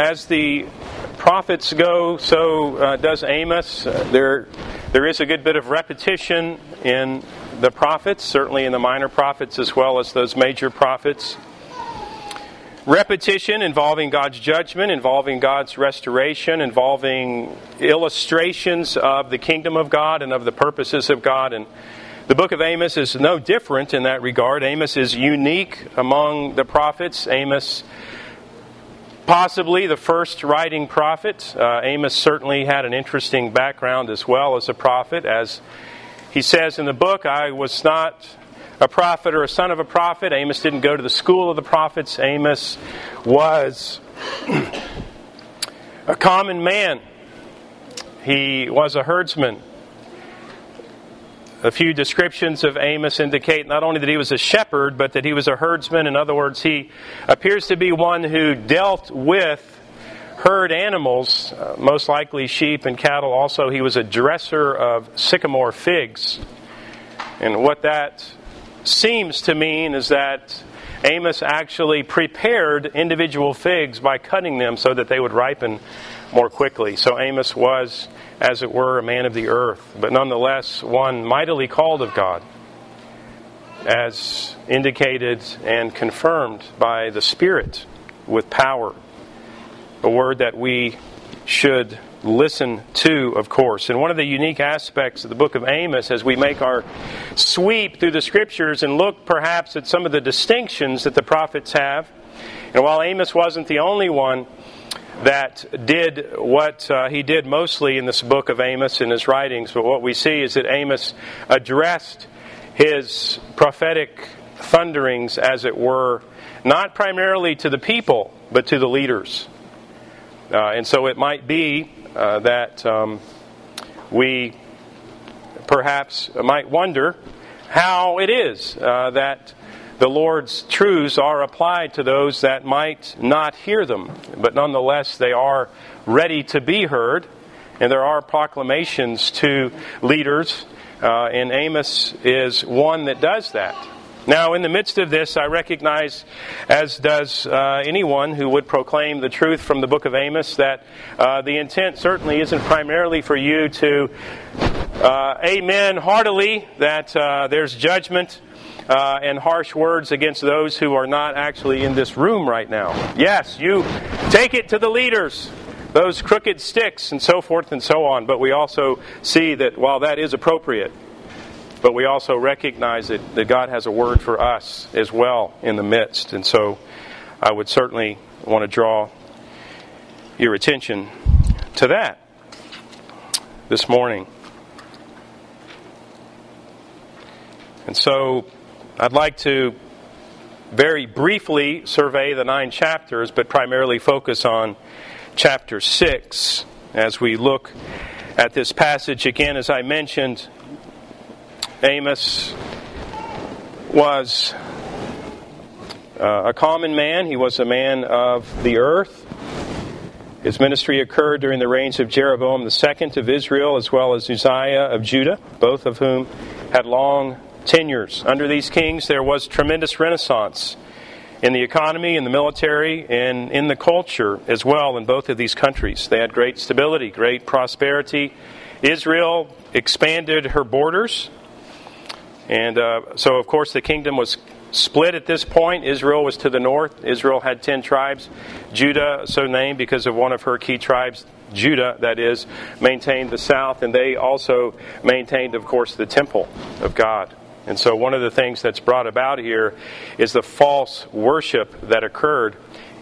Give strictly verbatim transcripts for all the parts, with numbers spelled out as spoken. As the prophets go, so uh, does Amos. Uh, there, there is a good bit of repetition in the prophets, certainly in the minor prophets as well as those major prophets. Repetition involving God's judgment, involving God's restoration, involving illustrations of the kingdom of God and of the purposes of God. And the book of Amos is no different in that regard. Amos is unique among the prophets. Amos, possibly the first writing prophet. Uh, Amos certainly had an interesting background as well as a prophet. As he says in the book, I was not a prophet or a son of a prophet. Amos didn't go to the school of the prophets. Amos was a common man. He was a herdsman. A few descriptions of Amos indicate not only that he was a shepherd, but that he was a herdsman. In other words, he appears to be one who dealt with herd animals, uh, most likely sheep and cattle. Also, he was a dresser of sycamore figs. And what that seems to mean is that Amos actually prepared individual figs by cutting them so that they would ripen more quickly. So Amos was, as it were, a man of the earth, but nonetheless one mightily called of God, as indicated and confirmed by the Spirit with power. A word that we should listen to, of course. And one of the unique aspects of the book of Amos, as we make our sweep through the Scriptures and look perhaps at some of the distinctions that the prophets have, and while Amos wasn't the only one that did what uh, he did mostly in this book of Amos in his writings, but what we see is that Amos addressed his prophetic thunderings, as it were, not primarily to the people, but to the leaders. Uh, and so it might be uh, that um, we perhaps might wonder how it is uh, that the Lord's truths are applied to those that might not hear them, but nonetheless they are ready to be heard, and there are proclamations to leaders, uh, and Amos is one that does that. Now, in the midst of this, I recognize, as does uh, anyone who would proclaim the truth from the book of Amos, that uh, the intent certainly isn't primarily for you to uh, amen heartily, that uh, there's judgment Uh, and harsh words against those who are not actually in this room right now. Yes, you take it to the leaders, those crooked sticks, and so forth and so on. But we also see that while that is appropriate, but we also recognize that, that God has a word for us as well in the midst. And so I would certainly want to draw your attention to that this morning. And so I'd like to very briefly survey the nine chapters, but primarily focus on chapter six as we look at this passage. Again, as I mentioned, Amos was uh, a common man. He was a man of the earth. His ministry occurred during the reigns of Jeroboam the second of Israel, as well as Uzziah of Judah, both of whom had long tenures. Under these kings, there was tremendous renaissance in the economy, in the military, and in the culture as well in both of these countries. They had great stability, great prosperity. Israel expanded her borders. And uh, so, of course, the kingdom was split at this point. Israel was to the north. Israel had ten tribes. Judah, so named because of one of her key tribes, Judah, that is, maintained the south. And they also maintained, of course, the temple of God. And so one of the things that's brought about here is the false worship that occurred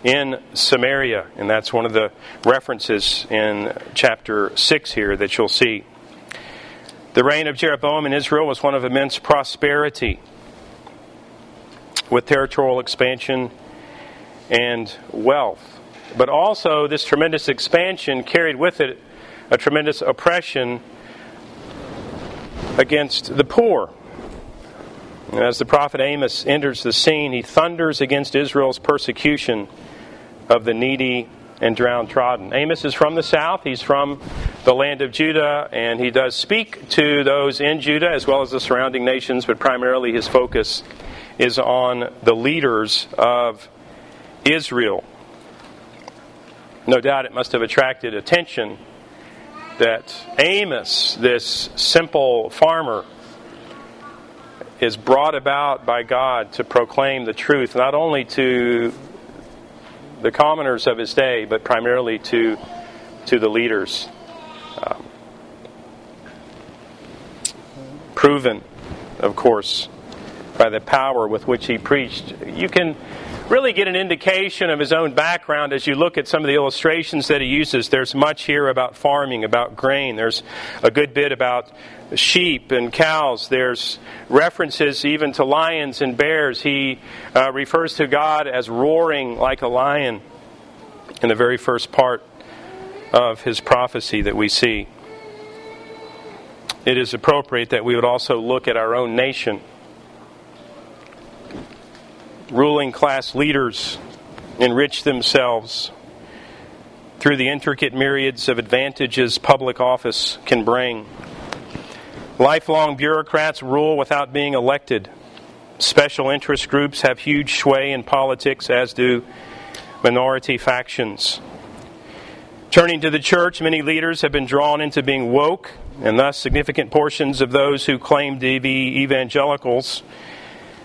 in Samaria. And that's one of the references in chapter six here that you'll see. The reign of Jeroboam in Israel was one of immense prosperity, with territorial expansion and wealth. But also this tremendous expansion carried with it a tremendous oppression against the poor. And as the prophet Amos enters the scene, he thunders against Israel's persecution of the needy and downtrodden. Amos is from the south. He's from the land of Judah, and he does speak to those in Judah as well as the surrounding nations, but primarily his focus is on the leaders of Israel. No doubt it must have attracted attention that Amos, this simple farmer, is brought about by God to proclaim the truth, not only to the commoners of his day, but primarily to, to the leaders. Um, proven, of course, by the power with which he preached. You can really get an indication of his own background as you look at some of the illustrations that he uses. There's much here about farming, about grain. There's a good bit about sheep and cows. There's references even to lions and bears. He uh, refers to God as roaring like a lion in the very first part of his prophecy that we see. It is appropriate that we would also look at our own nation. Ruling class leaders enrich themselves through the intricate myriads of advantages public office can bring. Lifelong bureaucrats rule without being elected. Special interest groups have huge sway in politics, as do minority factions. Turning to the church, many leaders have been drawn into being woke, and thus significant portions of those who claim to be evangelicals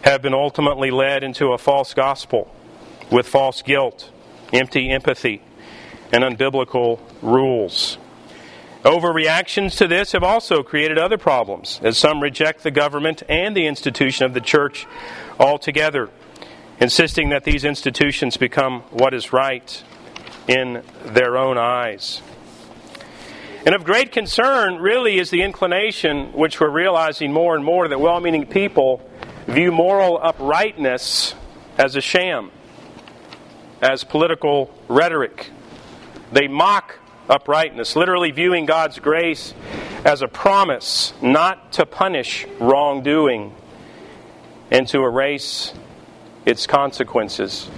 have been ultimately led into a false gospel with false guilt, empty empathy, and unbiblical rules. Overreactions to this have also created other problems, as some reject the government and the institution of the church altogether, insisting that these institutions become what is right in their own eyes. And of great concern really is the inclination, which we're realizing more and more, that well-meaning people view moral uprightness as a sham, as political rhetoric. They mock uprightness, literally viewing God's grace as a promise not to punish wrongdoing and to erase its consequences.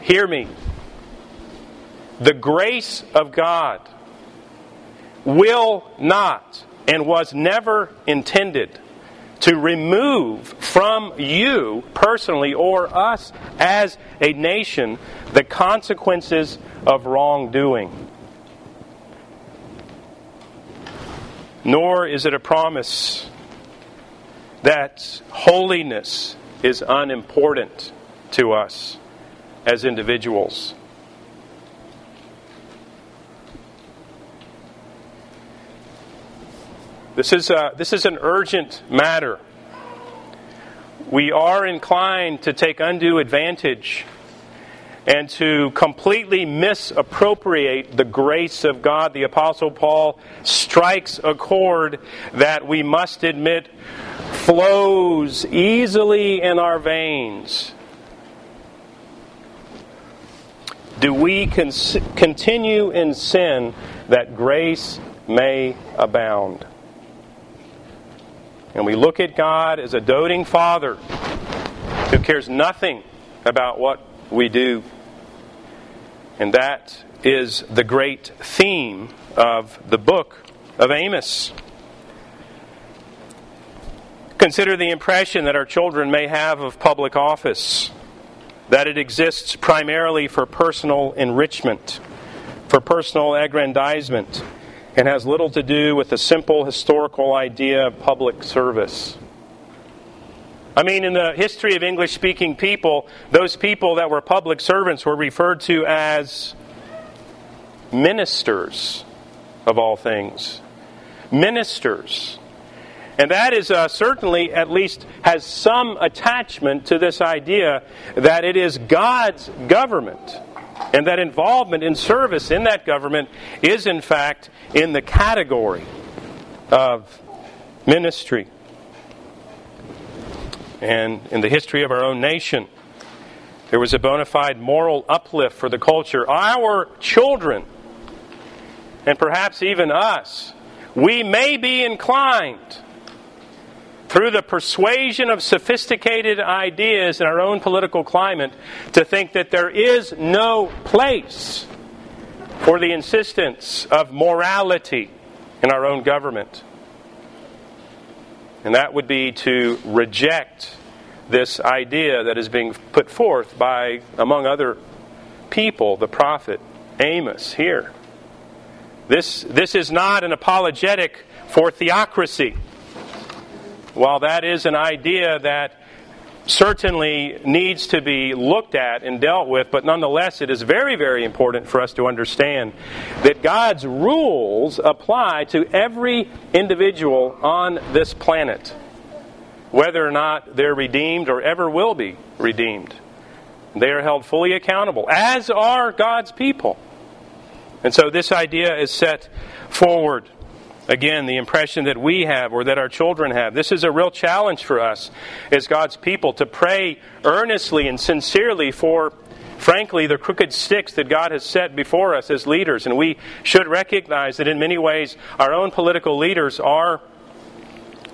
Hear me. The grace of God will not and was never intended to remove from you personally or us as a nation the consequences of wrongdoing. Nor is it a promise that holiness is unimportant to us as individuals. This is, a, this is an urgent matter. We are inclined to take undue advantage and to completely misappropriate the grace of God. The Apostle Paul strikes a chord that we must admit flows easily in our veins. Do we con- continue in sin that grace may abound? And we look at God as a doting father who cares nothing about what we do. And that is the great theme of the book of Amos. Consider the impression that our children may have of public office, that it exists primarily for personal enrichment, for personal aggrandizement, and has little to do with the simple historical idea of public service. I mean, in the history of English-speaking people, those people that were public servants were referred to as ministers, of all things. Ministers. And that is uh, certainly, at least, has some attachment to this idea that it is God's government, and that involvement in service in that government is, in fact, in the category of ministry. And in the history of our own nation, there was a bona fide moral uplift for the culture. Our children, and perhaps even us, we may be inclined, through the persuasion of sophisticated ideas in our own political climate, to think that there is no place for the insistence of morality in our own government. And that would be to reject this idea that is being put forth by, among other people the prophet Amos here. This, this is not an apologetic for theocracy. While that is an idea that certainly needs to be looked at and dealt with, but nonetheless it is very, very important for us to understand that God's rules apply to every individual on this planet, whether or not they're redeemed or ever will be redeemed. They are held fully accountable, as are God's people. And so this idea is set forward. Again, the impression that we have or that our children have. This is a real challenge for us as God's people to pray earnestly and sincerely for, frankly, the crooked sticks that God has set before us as leaders. And we should recognize that in many ways our own political leaders are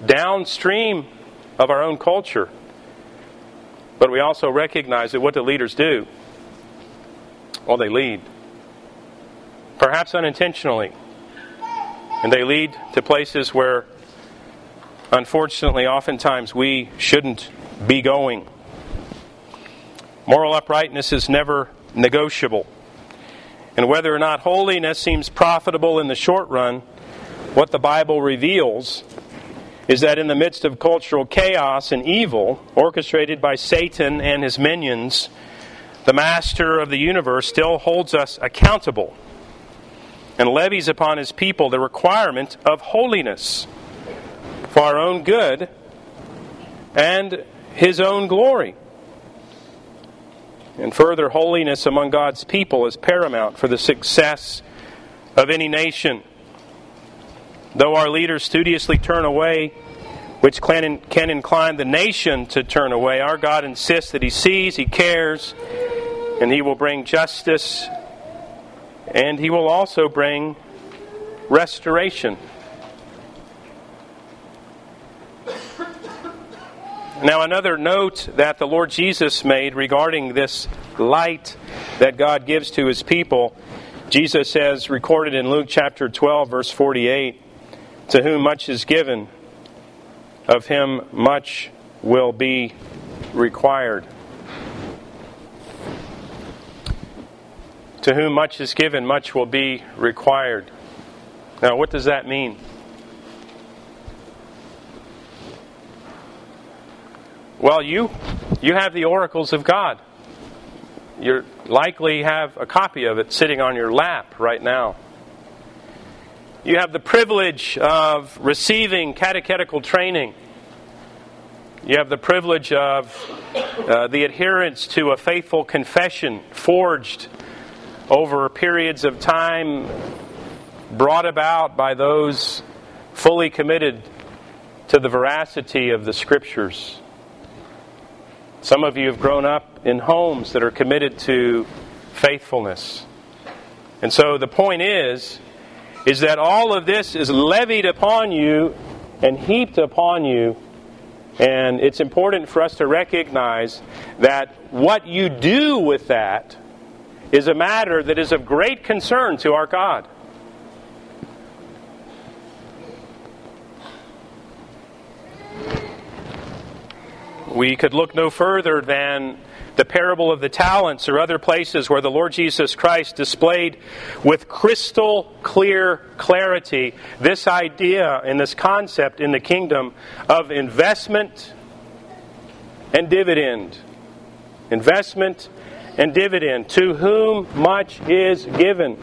downstream of our own culture. But we also recognize that what the leaders do, well, they lead. Perhaps unintentionally. And they lead to places where, unfortunately, oftentimes we shouldn't be going. Moral uprightness is never negotiable. And whether or not holiness seems profitable in the short run, what the Bible reveals is that in the midst of cultural chaos and evil, orchestrated by Satan and his minions, the master of the universe still holds us accountable and levies upon His people the requirement of holiness for our own good and His own glory. And further, holiness among God's people is paramount for the success of any nation. Though our leaders studiously turn away, which can incline the nation to turn away, our God insists that He sees, He cares, and He will bring justice, and He will also bring restoration. Now, another note that the Lord Jesus made regarding this light that God gives to His people, Jesus says, recorded in Luke chapter twelve, verse forty-eight, "To whom much is given, of him much will be required." To whom much is given, much will be required. Now, what does that mean? Well, you you have the oracles of God. You likely have a copy of it sitting on your lap right now. You have the privilege of receiving catechetical training. You have the privilege of uh, the adherence to a faithful confession forged over periods of time brought about by those fully committed to the veracity of the Scriptures. Some of you have grown up in homes that are committed to faithfulness. And so the point is, is that all of this is levied upon you and heaped upon you, and it's important for us to recognize that what you do with that is a matter that is of great concern to our God. We could look no further than the parable of the talents or other places where the Lord Jesus Christ displayed with crystal clear clarity this idea and this concept in the kingdom of investment and dividend. Investment and dividend. To whom much is given,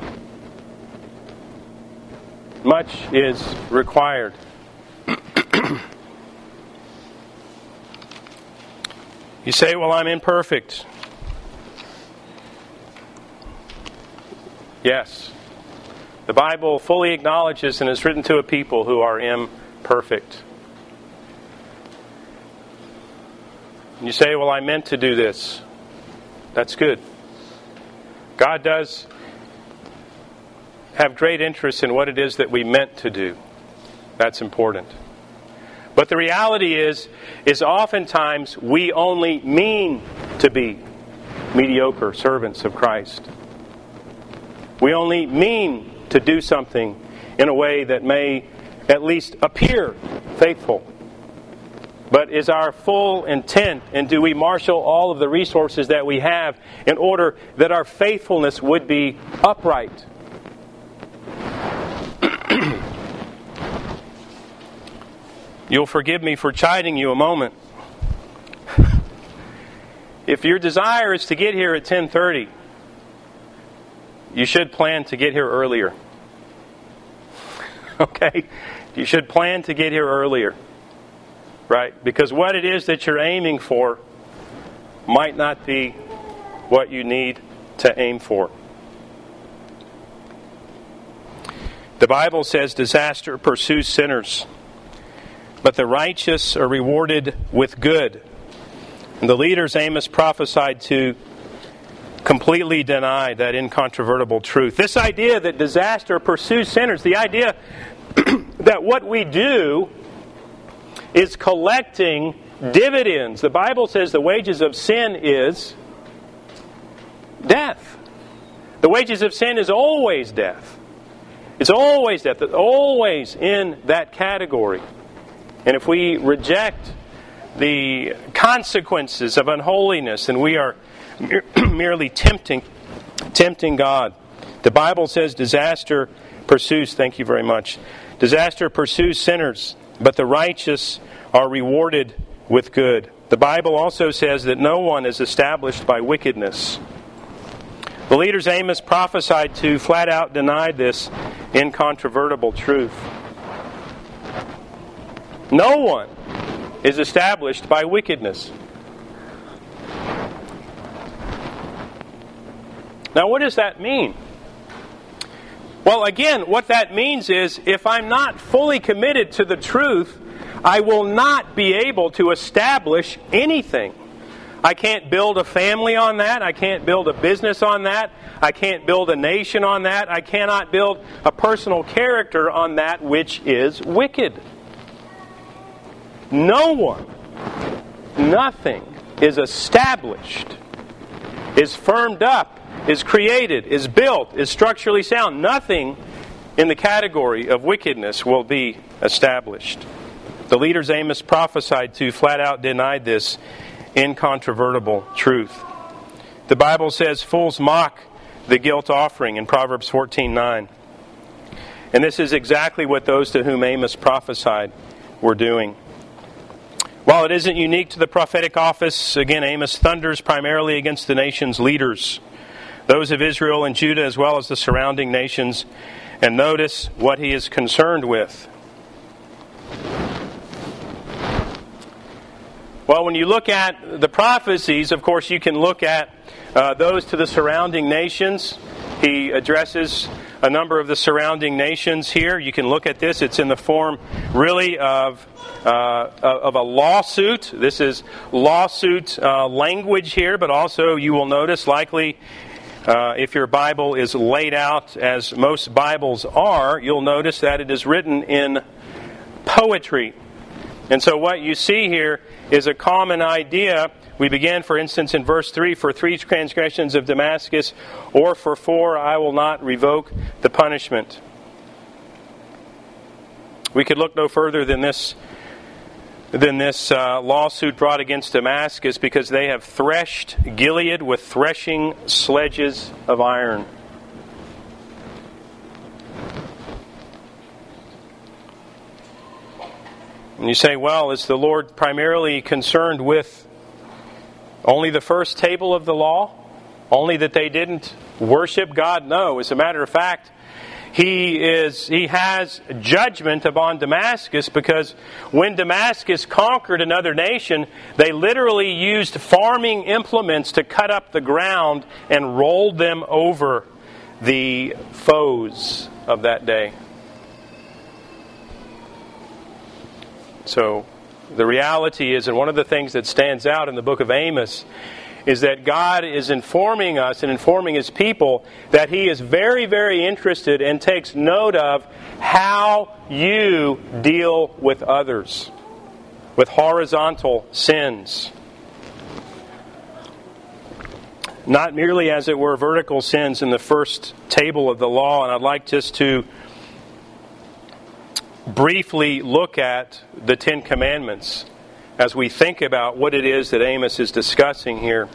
much is required. You say, well, I'm imperfect. Yes. The Bible fully acknowledges and is written to a people who are imperfect. You say, well, I meant to do this. That's good. God does have great interest in what it is that we meant to do. That's important. But the reality is, is oftentimes we only mean to be mediocre servants of Christ. We only mean to do something in a way that may at least appear faithful. But is our full intent, and do we marshal all of the resources that we have in order that our faithfulness would be upright? You'll forgive me for chiding you a moment. If your desire is to get here at ten thirty, you should plan to get here earlier. Okay? You should plan to get here earlier. Right? Because what it is that you're aiming for might not be what you need to aim for. The Bible says disaster pursues sinners, but the righteous are rewarded with good. And the leaders Amos prophesied to completely deny that incontrovertible truth. This idea that disaster pursues sinners, the idea that what we do is collecting dividends. The Bible says the wages of sin is death. The wages of sin is always death. It's always death. It's always in that category. And if we reject the consequences of unholiness, then we are merely tempting, tempting God. The Bible says disaster pursues, thank you very much, disaster pursues sinners, but the righteous are rewarded with good. The Bible also says that no one is established by wickedness. The leaders Amos prophesied to flat out denied this incontrovertible truth. No one is established by wickedness. Now, what does that mean? Well, again, what that means is if I'm not fully committed to the truth, I will not be able to establish anything. I can't build a family on that. I can't build a business on that. I can't build a nation on that. I cannot build a personal character on that which is wicked. No one, nothing is established, is firmed up, is created, is built, is structurally sound. Nothing in the category of wickedness will be established. The leaders Amos prophesied to flat out denied this incontrovertible truth. The Bible says fools mock the guilt offering in Proverbs fourteen nine. And this is exactly what those to whom Amos prophesied were doing. While it isn't unique to the prophetic office, again, Amos thunders primarily against the nation's leaders, those of Israel and Judah as well as the surrounding nations, and notice what he is concerned with. Well, when you look at the prophecies, of course, you can look at uh, those to the surrounding nations. He addresses a number of the surrounding nations here. You can look at this. It's in the form, really, of uh, of a lawsuit. This is lawsuit uh, language here, but also you will notice, likely, uh, if your Bible is laid out as most Bibles are, you'll notice that it is written in poetry. And so what you see here is a common idea. We begin, for instance, in verse three, for three transgressions of Damascus, or for four, I will not revoke the punishment. We could look no further than this than this uh, lawsuit brought against Damascus, because they have threshed Gilead with threshing sledges of iron. And you say, well, is the Lord primarily concerned with only the first table of the law? Only that they didn't worship God? No. As a matter of fact, he is he has judgment upon Damascus, because when Damascus conquered another nation, they literally used farming implements to cut up the ground and rolled them over the foes of that day. So the reality is, and one of the things that stands out in the book of Amos, is that God is informing us and informing His people that He is very, very interested and takes note of how you deal with others, with horizontal sins. Not merely, as it were, vertical sins in the first table of the law. And I'd like just to briefly look at the Ten Commandments as we think about what it is that Amos is discussing here.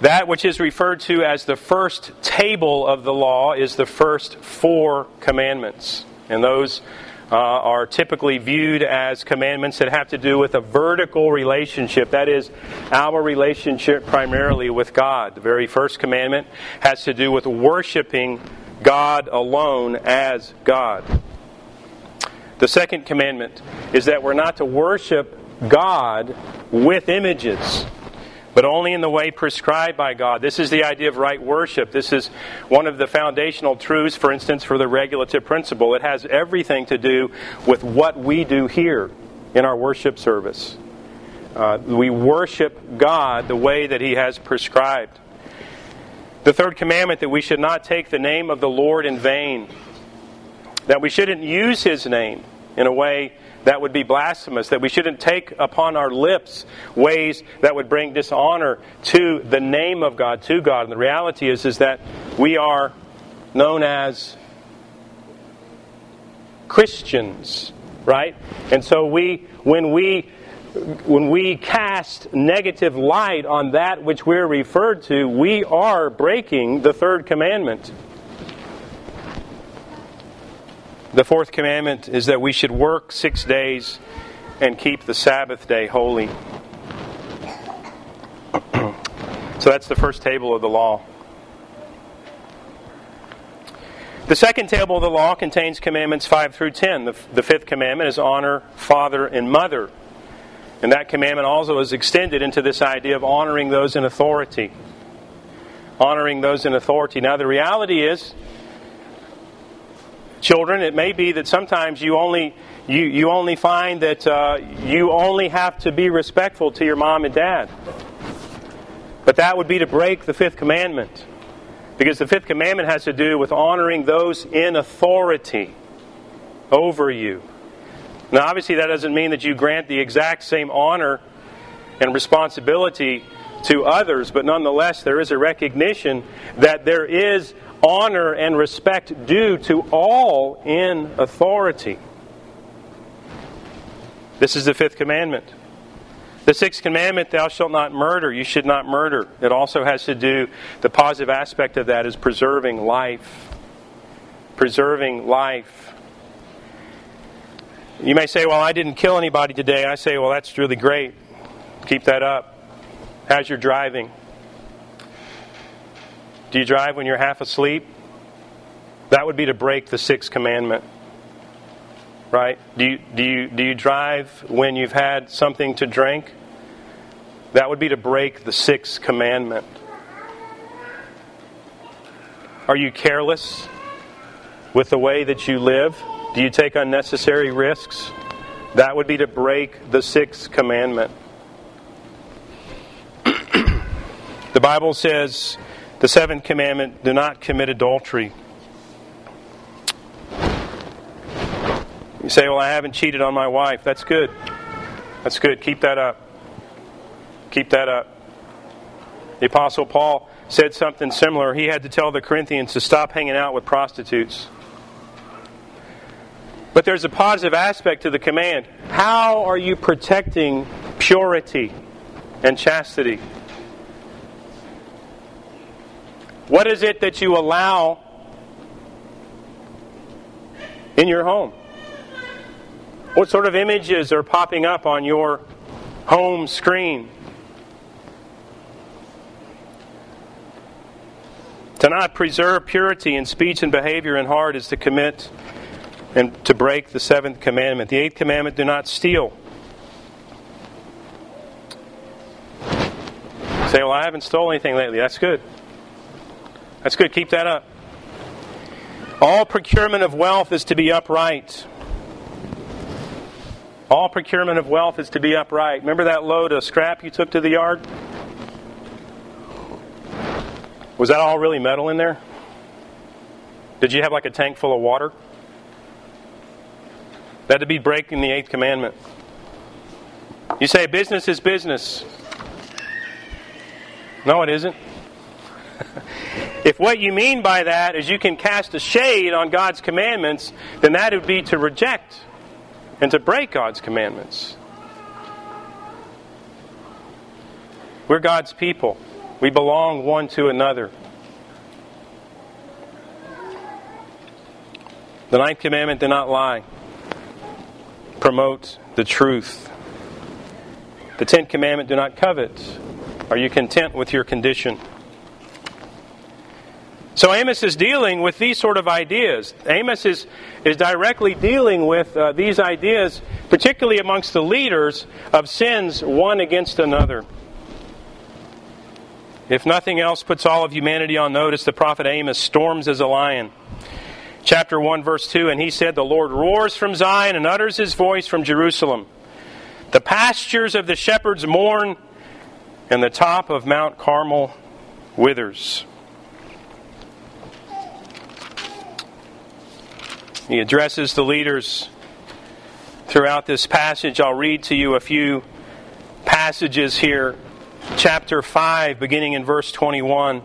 That which is referred to as the first table of the law is the first four commandments. And those uh, are typically viewed as commandments that have to do with a vertical relationship. That is, our relationship primarily with God. The very first commandment has to do with worshiping God alone as God. The second commandment is that we're not to worship God with images, but only in the way prescribed by God. This is the idea of right worship. This is one of the foundational truths, for instance, for the regulative principle. It has everything to do with what we do here in our worship service. Uh, we worship God the way that He has prescribed. The third commandment, that we should not take the name of the Lord in vain. That we shouldn't use His name in a way that would be blasphemous, that we shouldn't take upon our lips ways that would bring dishonor to the name of God, to God. And the reality is, is that we are known as Christians, right? And so we, when we, when we cast negative light on that which we're referred to, we are breaking the third commandment. The fourth commandment is that we should work six days and keep the Sabbath day holy. So that's the first table of the law. The second table of the law contains commandments five through ten. The, the fifth commandment is honor father and mother. And that commandment also is extended into this idea of honoring those in authority. Honoring those in authority. Now the reality is, children, it may be that sometimes you only you, you only find that uh, you only have to be respectful to your mom and dad. But that would be to break the fifth commandment. Because the fifth commandment has to do with honoring those in authority over you. Now obviously that doesn't mean that you grant the exact same honor and responsibility to others, but nonetheless there is a recognition that there is honor and respect due to all in authority. This is the fifth commandment. The sixth commandment, thou shalt not murder. You should not murder. It also has to do, the positive aspect of that is preserving life. Preserving life. You may say, well, I didn't kill anybody today. I say, well, that's really great. Keep that up. How's your driving? Do you drive when you're half asleep? That would be to break the sixth commandment. Right? Do you, do you, do you drive when you've had something to drink? That would be to break the sixth commandment. Are you careless with the way that you live? Do you take unnecessary risks? That would be to break the sixth commandment. The Bible says, the seventh commandment, do not commit adultery. You say, well, I haven't cheated on my wife. That's good. That's good. Keep that up. Keep that up. The Apostle Paul said something similar. He had to tell the Corinthians to stop hanging out with prostitutes. But there's a positive aspect to the command. How are you protecting purity and chastity? What is it that you allow in your home? What sort of images are popping up on your home screen? To not preserve purity in speech and behavior and heart is to commit and to break the seventh commandment. The eighth commandment, do not steal. You say, well, I haven't stolen anything lately. That's good. That's good. Keep that up. All procurement of wealth is to be upright. All procurement of wealth is to be upright. Remember that load of scrap you took to the yard? Was that all really metal in there? Did you have like a tank full of water? That would be breaking the eighth commandment. You say business is business. No, it isn't. If what you mean by that is you can cast a shade on God's commandments, then that would be to reject and to break God's commandments. We're God's people. We belong one to another. The ninth commandment, do not lie. Promote the truth. The tenth commandment, do not covet. Are you content with your condition? So Amos is dealing with these sort of ideas. Amos is, is directly dealing with uh, these ideas, particularly amongst the leaders, of sins one against another. If nothing else puts all of humanity on notice, the prophet Amos storms as a lion. Chapter one, verse two, and he said, the Lord roars from Zion and utters his voice from Jerusalem. The pastures of the shepherds mourn, and the top of Mount Carmel withers. He addresses the leaders throughout this passage. I'll read to you a few passages here. Chapter five, beginning in verse twenty-one.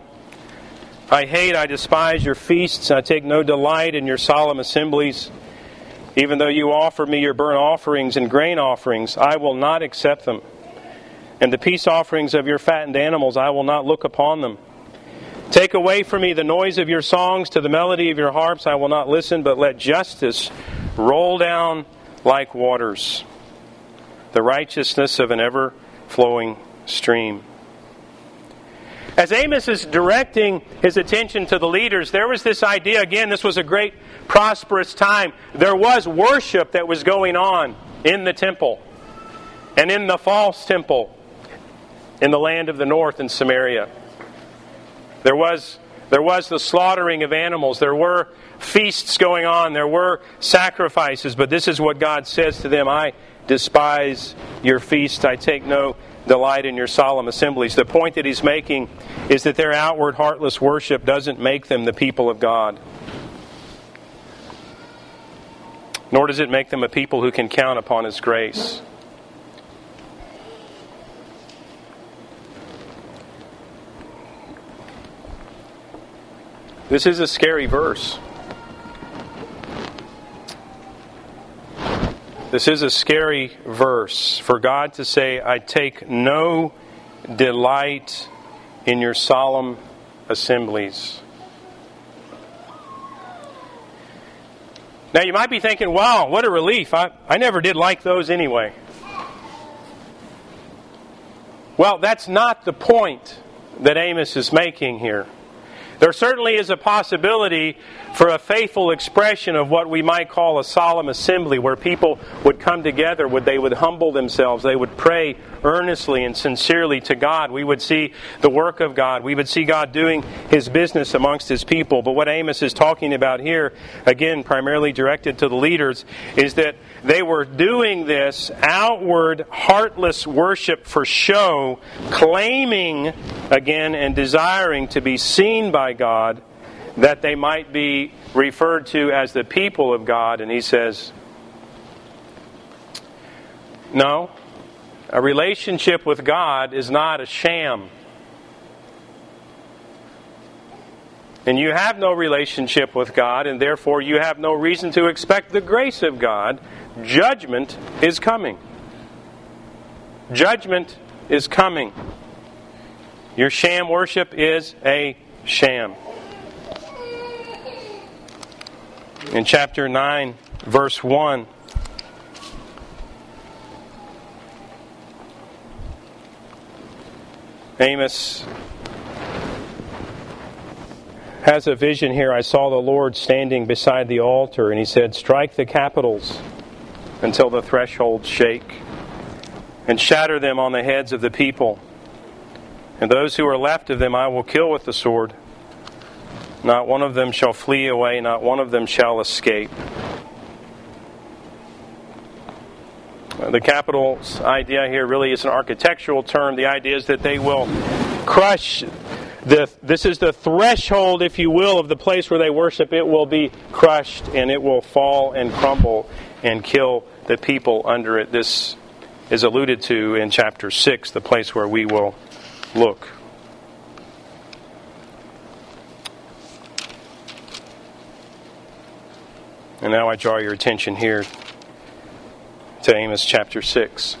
I hate, I despise your feasts. I take no delight in your solemn assemblies. Even though you offer me your burnt offerings and grain offerings, I will not accept them. And the peace offerings of your fattened animals, I will not look upon them. Take away from me the noise of your songs, to the melody of your harps I will not listen, but let justice roll down like waters, the righteousness of an ever-flowing stream. As Amos is directing his attention to the leaders, there was this idea, again, this was a great prosperous time. There was worship that was going on in the temple and in the false temple in the land of the north in Samaria. There was, there was the slaughtering of animals. There were feasts going on. There were sacrifices. But this is what God says to them. I despise your feast. I take no delight in your solemn assemblies. The point that he's making is that their outward heartless worship doesn't make them the people of God. Nor does it make them a people who can count upon His grace. This is a scary verse. This is a scary verse for God to say, I take no delight in your solemn assemblies. Now you might be thinking, wow, what a relief. I, I never did like those anyway. Well, that's not the point that Amos is making here. There certainly is a possibility for a faithful expression of what we might call a solemn assembly, where people would come together, where they would humble themselves, they would pray earnestly and sincerely to God. We would see the work of God. We would see God doing His business amongst His people. But what Amos is talking about here, again, primarily directed to the leaders, is that they were doing this outward, heartless worship for show, claiming, again, and desiring to be seen by God, that they might be referred to as the people of God. And he says, no, a relationship with God is not a sham. And you have no relationship with God, and therefore you have no reason to expect the grace of God. Judgment is coming. Judgment is coming. Your sham worship is a sham. In chapter nine, verse one, Amos has a vision here. I saw the Lord standing beside the altar, and He said, strike the capitals until the thresholds shake, and shatter them on the heads of the people. And those who are left of them I will kill with the sword. Not one of them shall flee away, not one of them shall escape. The capitals idea here really is an architectural term. The idea is that they will crush the, this is the threshold, if you will, of the place where they worship. It will be crushed, and it will fall and crumble and kill the people under it. This is alluded to in chapter six, the place where we will look. And now I draw your attention here to Amos chapter six.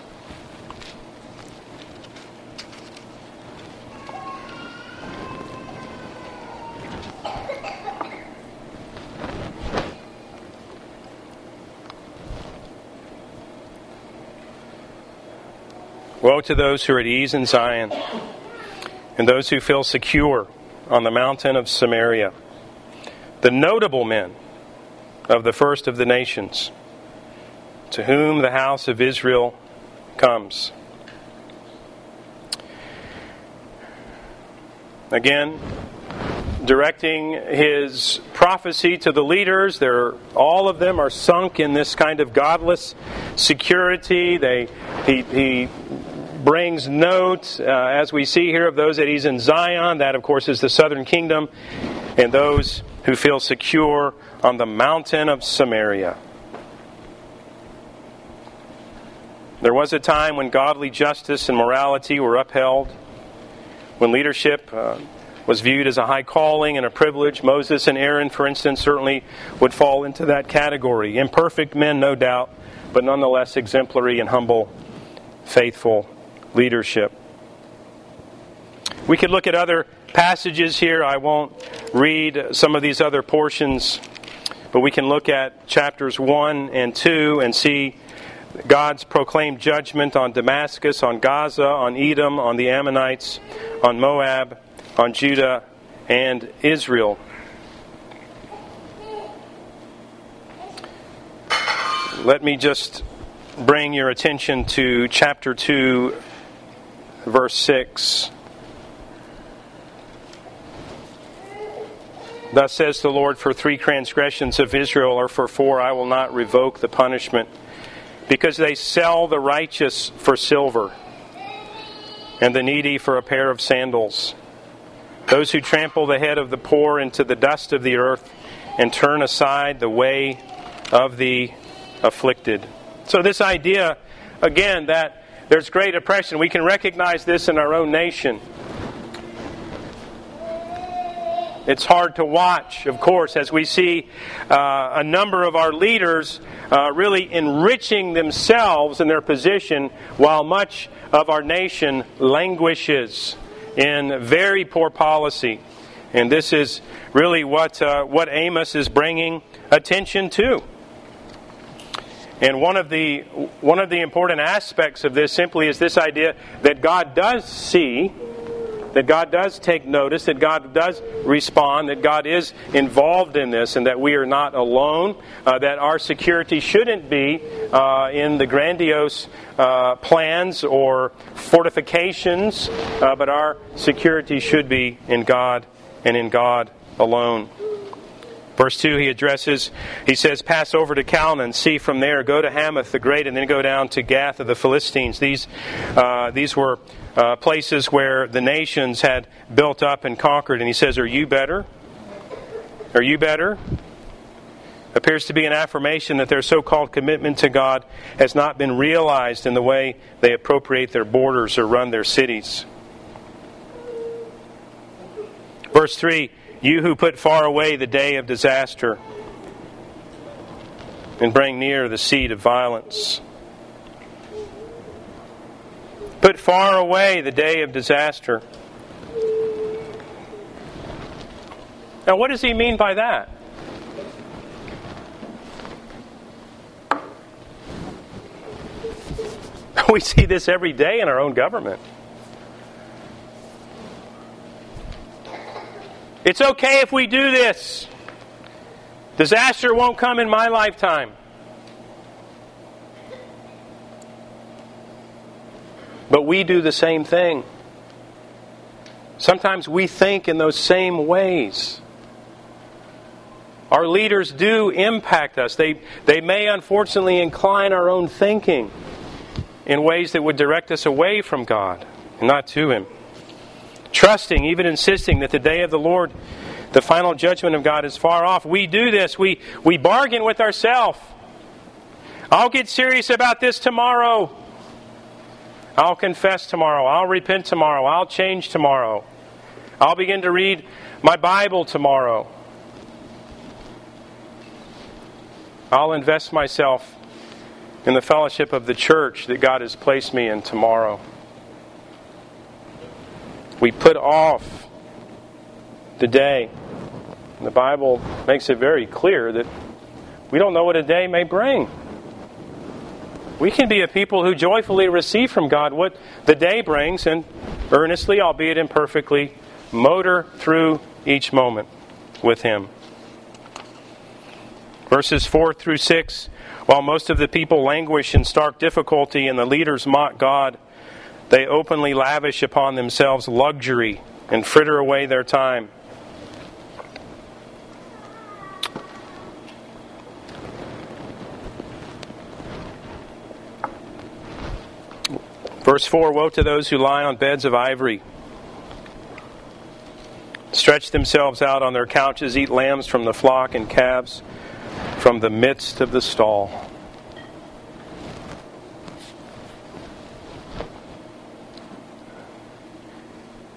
Woe to those who are at ease in Zion, and those who feel secure on the mountain of Samaria, the notable men of the first of the nations, to whom the house of Israel comes. Again, directing his prophecy to the leaders, they're, all of them are sunk in this kind of godless security. They, he, he brings note, uh, as we see here, of those that he's in Zion. That, of course, is the southern kingdom, and those who feel secure on the mountain of Samaria. There was a time when godly justice and morality were upheld, when leadership uh, was viewed as a high calling and a privilege. Moses and Aaron, for instance, certainly would fall into that category. Imperfect men, no doubt, but nonetheless exemplary and humble, faithful leadership. We could look at other passages here. I won't read some of these other portions, but we can look at chapters one and two and see God's proclaimed judgment on Damascus, on Gaza, on Edom, on the Ammonites, on Moab, on Judah, and Israel. Let me just bring your attention to chapter two, verse six. Thus says the Lord, for three transgressions of Israel, or for four, I will not revoke the punishment, because they sell the righteous for silver, and the needy for a pair of sandals. Those who trample the head of the poor into the dust of the earth, and turn aside the way of the afflicted. So this idea, again, that there's great oppression. We can recognize this in our own nation. It's hard to watch, of course, as we see uh, a number of our leaders uh, really enriching themselves in their position, while much of our nation languishes in very poor policy. And this is really what uh, what Amos is bringing attention to. And one of the one of the important aspects of this simply is this idea that God does see, that God does take notice, that God does respond, that God is involved in this, and that we are not alone, uh, that our security shouldn't be uh, in the grandiose uh, plans or fortifications, uh, but our security should be in God and in God alone. Verse two, he addresses, he says, pass over to Calneh and see from there, go to Hamath the Great, and then go down to Gath of the Philistines. These uh, these were uh, places where the nations had built up and conquered. And he says, are you better? Are you better? Appears to be an affirmation that their so-called commitment to God has not been realized in the way they appropriate their borders or run their cities. Verse three, you who put far away the day of disaster and bring near the seed of violence. Put far away the day of disaster. Now, what does he mean by that? We see this every day in our own government. It's okay if we do this. Disaster won't come in my lifetime. But we do the same thing. Sometimes we think in those same ways. Our leaders do impact us. They, they may unfortunately incline our own thinking in ways that would direct us away from God and not to Him. Trusting, even insisting that the day of the Lord, the final judgment of God, is far off. We do this. We, we bargain with ourselves. I'll get serious about this tomorrow. I'll confess tomorrow. I'll repent tomorrow. I'll change tomorrow. I'll begin to read my Bible tomorrow. I'll invest myself in the fellowship of the church that God has placed me in tomorrow. We put off the day. The Bible makes it very clear that we don't know what a day may bring. We can be a people who joyfully receive from God what the day brings and earnestly, albeit imperfectly, motor through each moment with Him. Verses four through six, while most of the people languish in stark difficulty and the leaders mock God, they openly lavish upon themselves luxury and fritter away their time. Verse four, woe to those who lie on beds of ivory, stretch themselves out on their couches, eat lambs from the flock and calves from the midst of the stall.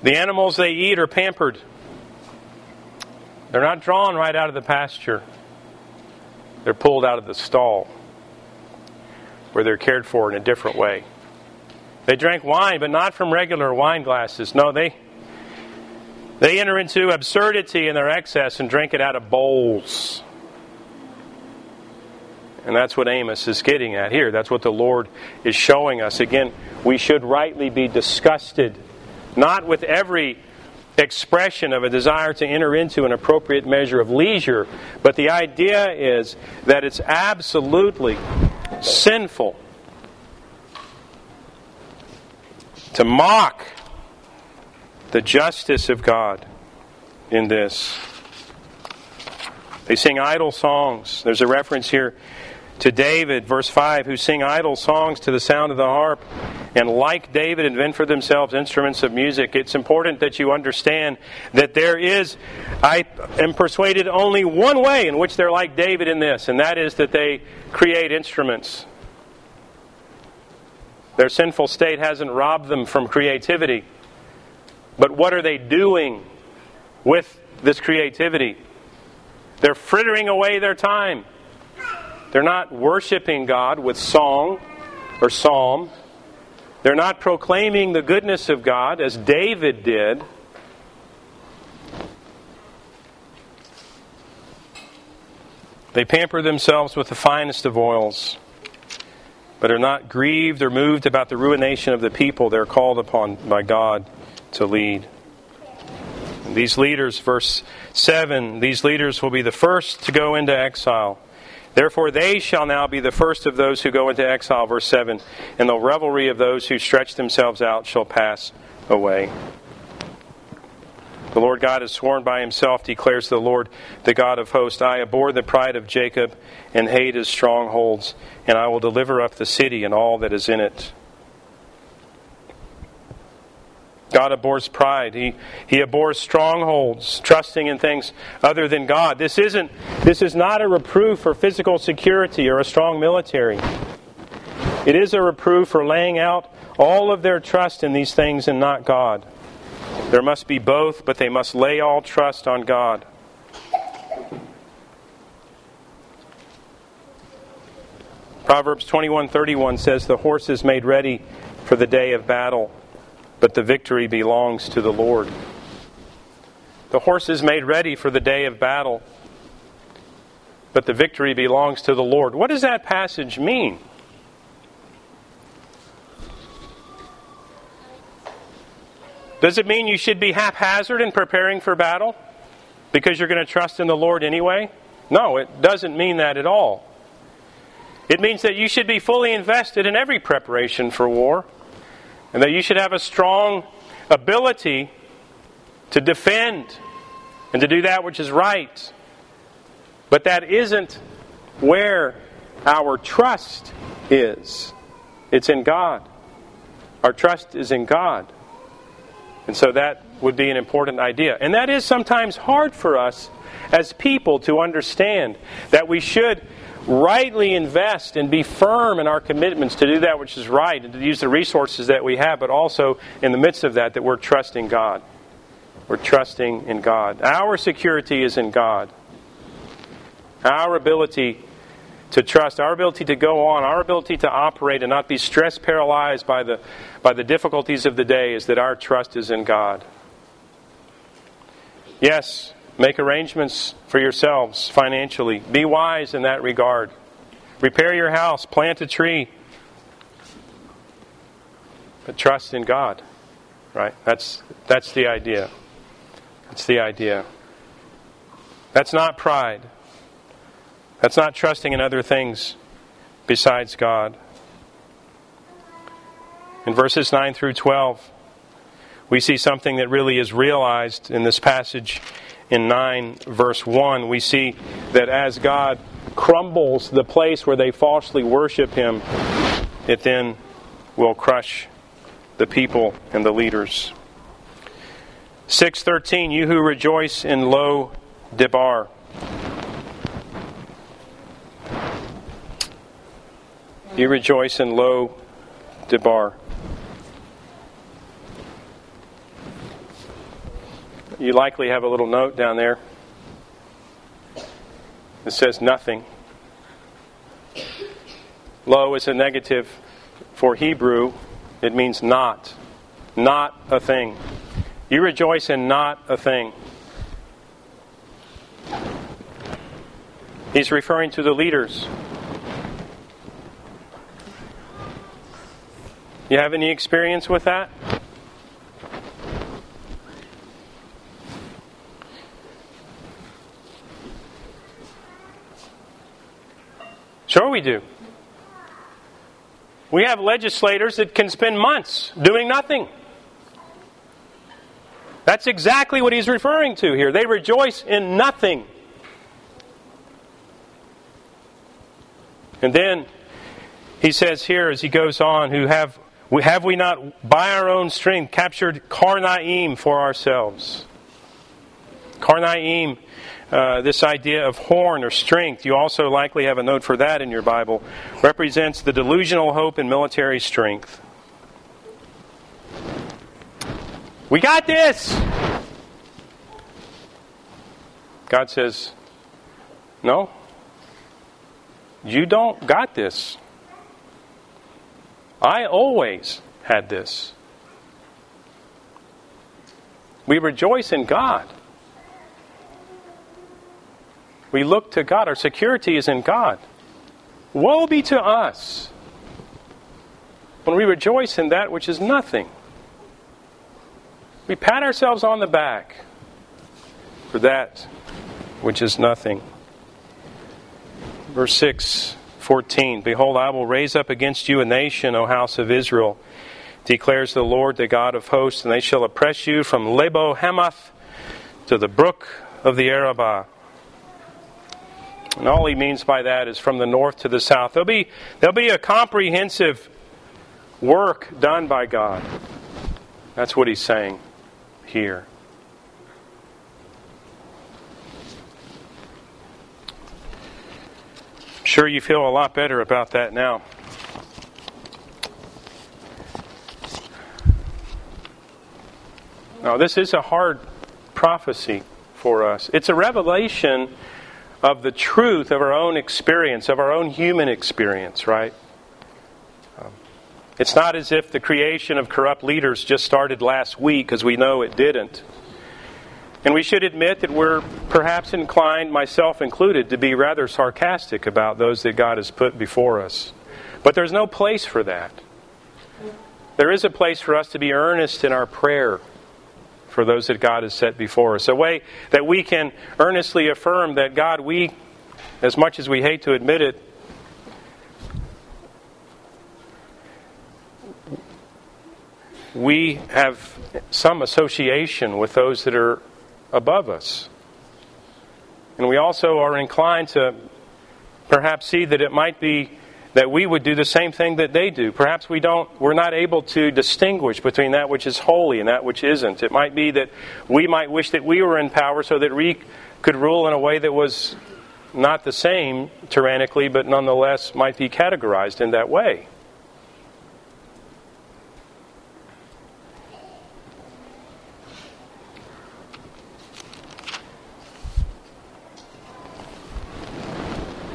The animals they eat are pampered. They're not drawn right out of the pasture. They're pulled out of the stall where they're cared for in a different way. They drank wine, but not from regular wine glasses. No, they they enter into absurdity in their excess and drink it out of bowls. And that's what Amos is getting at here. That's what the Lord is showing us. Again, we should rightly be disgusted, not with every expression of a desire to enter into an appropriate measure of leisure, but the idea is that it's absolutely sinful to mock the justice of God in this. They sing idle songs. There's a reference here to David, verse five, who sing idle songs to the sound of the harp, and like David invent for themselves instruments of music. It's important that you understand that there is, I am persuaded, only one way in which they're like David in this, and that is that they create instruments. Their sinful state hasn't robbed them from creativity. But what are they doing with this creativity? They're frittering away their time. They're not worshiping God with song or psalm. They're not proclaiming the goodness of God as David did. They pamper themselves with the finest of oils, but are not grieved or moved about the ruination of the people they're called upon by God to lead. These leaders, verse seven, these leaders will be the first to go into exile. Therefore they shall now be the first of those who go into exile, verse seven, and the revelry of those who stretch themselves out shall pass away. The Lord God has sworn by Himself, declares the Lord, the God of hosts, I abhor the pride of Jacob and hate his strongholds, and I will deliver up the city and all that is in it. God abhors pride. He, he abhors strongholds, trusting in things other than God. This isn't, this is not a reproof for physical security or a strong military. It is a reproof for laying out all of their trust in these things and not God. There must be both, but they must lay all trust on God. Proverbs twenty-one thirty-one says, the horse is made ready for the day of battle, but the victory belongs to the Lord. The horse is made ready for the day of battle, but the victory belongs to the Lord. What does that passage mean? Does it mean you should be haphazard in preparing for battle because you're going to trust in the Lord anyway? No, it doesn't mean that at all. It means that you should be fully invested in every preparation for war, and that you should have a strong ability to defend and to do that which is right. But that isn't where our trust is. It's in God. Our trust is in God. And so that would be an important idea. And that is sometimes hard for us as people to understand, that we should rightly invest and be firm in our commitments to do that which is right and to use the resources that we have, but also in the midst of that, that we're trusting God. We're trusting in God. Our security is in God. Our ability to trust, our ability to go on, our ability to operate and not be stress paralyzed by the, by the difficulties of the day is that our trust is in God. Yes, make arrangements for yourselves financially. Be wise in that regard. Repair your house, plant a tree, But trust in God, right? That's that's the idea. That's the idea. That's not pride. That's not trusting in other things besides God. In verses nine through twelve, we see something that really is realized in this passage in nine, verse one. We see that as God crumbles the place where they falsely worship Him, it then will crush the people and the leaders. six thirteen, you who rejoice in Lo Debar. You rejoice in Lo Debar. You likely have a little note down there that says nothing. Lo is a negative for Hebrew. It means not. Not a thing. You rejoice in not a thing. He's referring to the leaders. You have any experience with that? Sure we do. We have legislators that can spend months doing nothing. That's exactly what he's referring to here. They rejoice in nothing. And then he says here as he goes on, who have we have we not by our own strength captured Karnaim for ourselves? Karnaim, uh, this idea of horn or strength, you also likely have a note for that in your Bible, represents the delusional hope in military strength. We got this! God says, no, you don't got this. I always had this. We rejoice in God. We look to God. Our security is in God. Woe be to us when we rejoice in that which is nothing. We pat ourselves on the back for that which is nothing. Verse six, fourteen, behold, I will raise up against you a nation, O house of Israel, declares the Lord, the God of hosts, and they shall oppress you from Lebo Hamath to the brook of the Arabah. And all he means by that is from the north to the south. There'll be, there'll be a comprehensive work done by God. That's what he's saying here. I'm sure you feel a lot better about that now. Now, this is a hard prophecy for us. It's a revelation of the truth of our own experience, of our own human experience, right? Um, it's not as if the creation of corrupt leaders just started last week, because we know it didn't. And we should admit that we're perhaps inclined, myself included, to be rather sarcastic about those that God has put before us. But there's no place for that. There is a place for us to be earnest in our prayer for those that God has set before us. A way that we can earnestly affirm that God, we, as much as we hate to admit it, we have some association with those that are above us. And we also are inclined to perhaps see that it might be that we would do the same thing that they do. Perhaps we don't, we're not able to distinguish between that which is holy and that which isn't. It might be that we might wish that we were in power so that we could rule in a way that was not the same tyrannically, but nonetheless might be categorized in that way.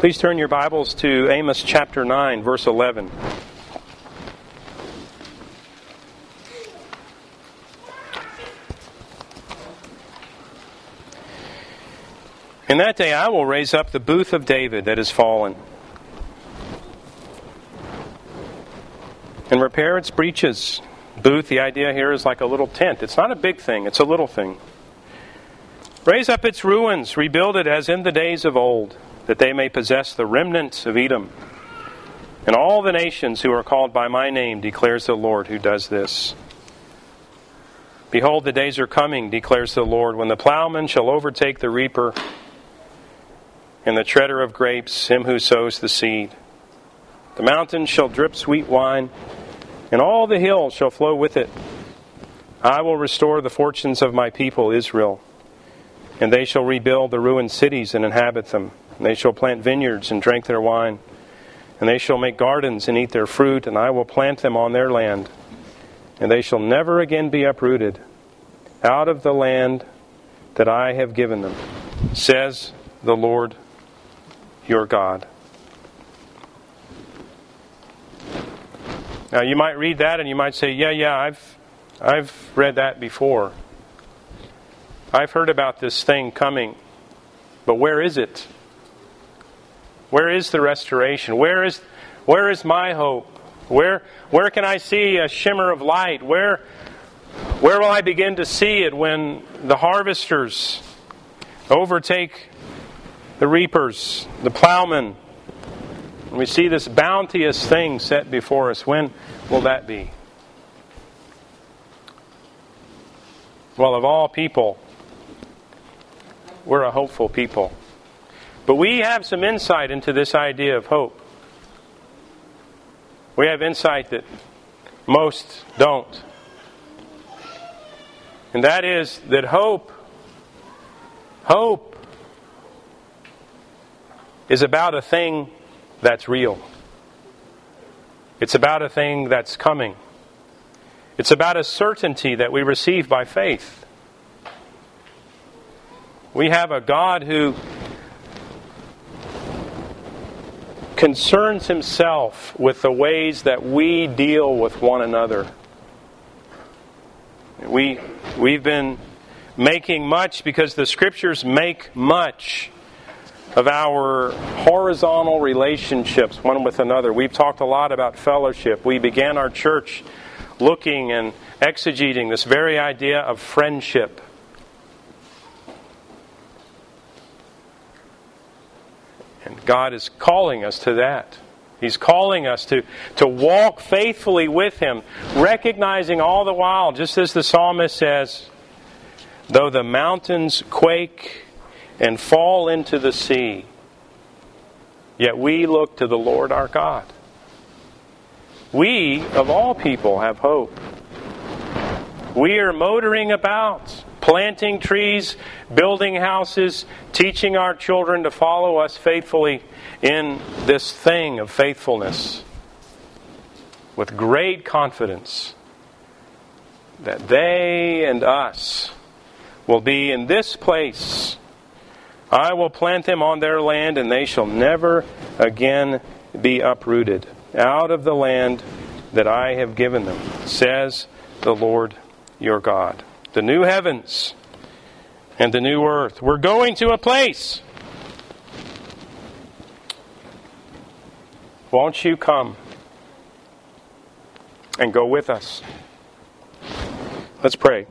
Please turn your Bibles to Amos chapter nine, verse eleven. In that day I will raise up the booth of David that is fallen, and repair its breaches, Booth, the idea here is like a little tent. It's not a big thing, it's a little thing. Raise up its ruins, rebuild it as in the days of old, that they may possess the remnants of Edom. And all the nations who are called by my name, declares the Lord, who does this. Behold, the days are coming, declares the Lord, when the plowman shall overtake the reaper, and the treader of grapes, him who sows the seed. The mountains shall drip sweet wine, and all the hills shall flow with it. I will restore the fortunes of my people Israel, and they shall rebuild the ruined cities and inhabit them. And they shall plant vineyards and drink their wine, and they shall make gardens and eat their fruit, and I will plant them on their land. And they shall never again be uprooted out of the land that I have given them, says the Lord your God. Now you might read that and you might say, yeah, yeah, I've I've read that before. I've heard about this thing coming. But where is it? Where is the restoration? Where is where is my hope? Where where can I see a shimmer of light? Where where will I begin to see it when the harvesters overtake the reapers, the plowmen? And we see this bounteous thing set before us. When will that be? Well, of all people, we're a hopeful people. But we have some insight into this idea of hope. We have insight that most don't. And that is that hope, hope is about a thing that's real. It's about a thing that's coming. It's about a certainty that we receive by faith. We have a God who concerns himself with the ways that we deal with one another. We, we've been making much, because the Scriptures make much of our horizontal relationships one with another. We've talked a lot about fellowship. We began our church looking and exegeting this very idea of friendship. And God is calling us to that. He's calling us to, to walk faithfully with Him, recognizing all the while, just as the psalmist says, though the mountains quake and fall into the sea, yet we look to the Lord our God. We, of all people, have hope. We are motoring about, planting trees, building houses, teaching our children to follow us faithfully in this thing of faithfulness, with great confidence that they and us will be in this place. I will plant them on their land, and they shall never again be uprooted out of the land that I have given them, says the Lord your God. The new heavens and the new earth. We're going to a place. Won't you come and go with us? Let's pray.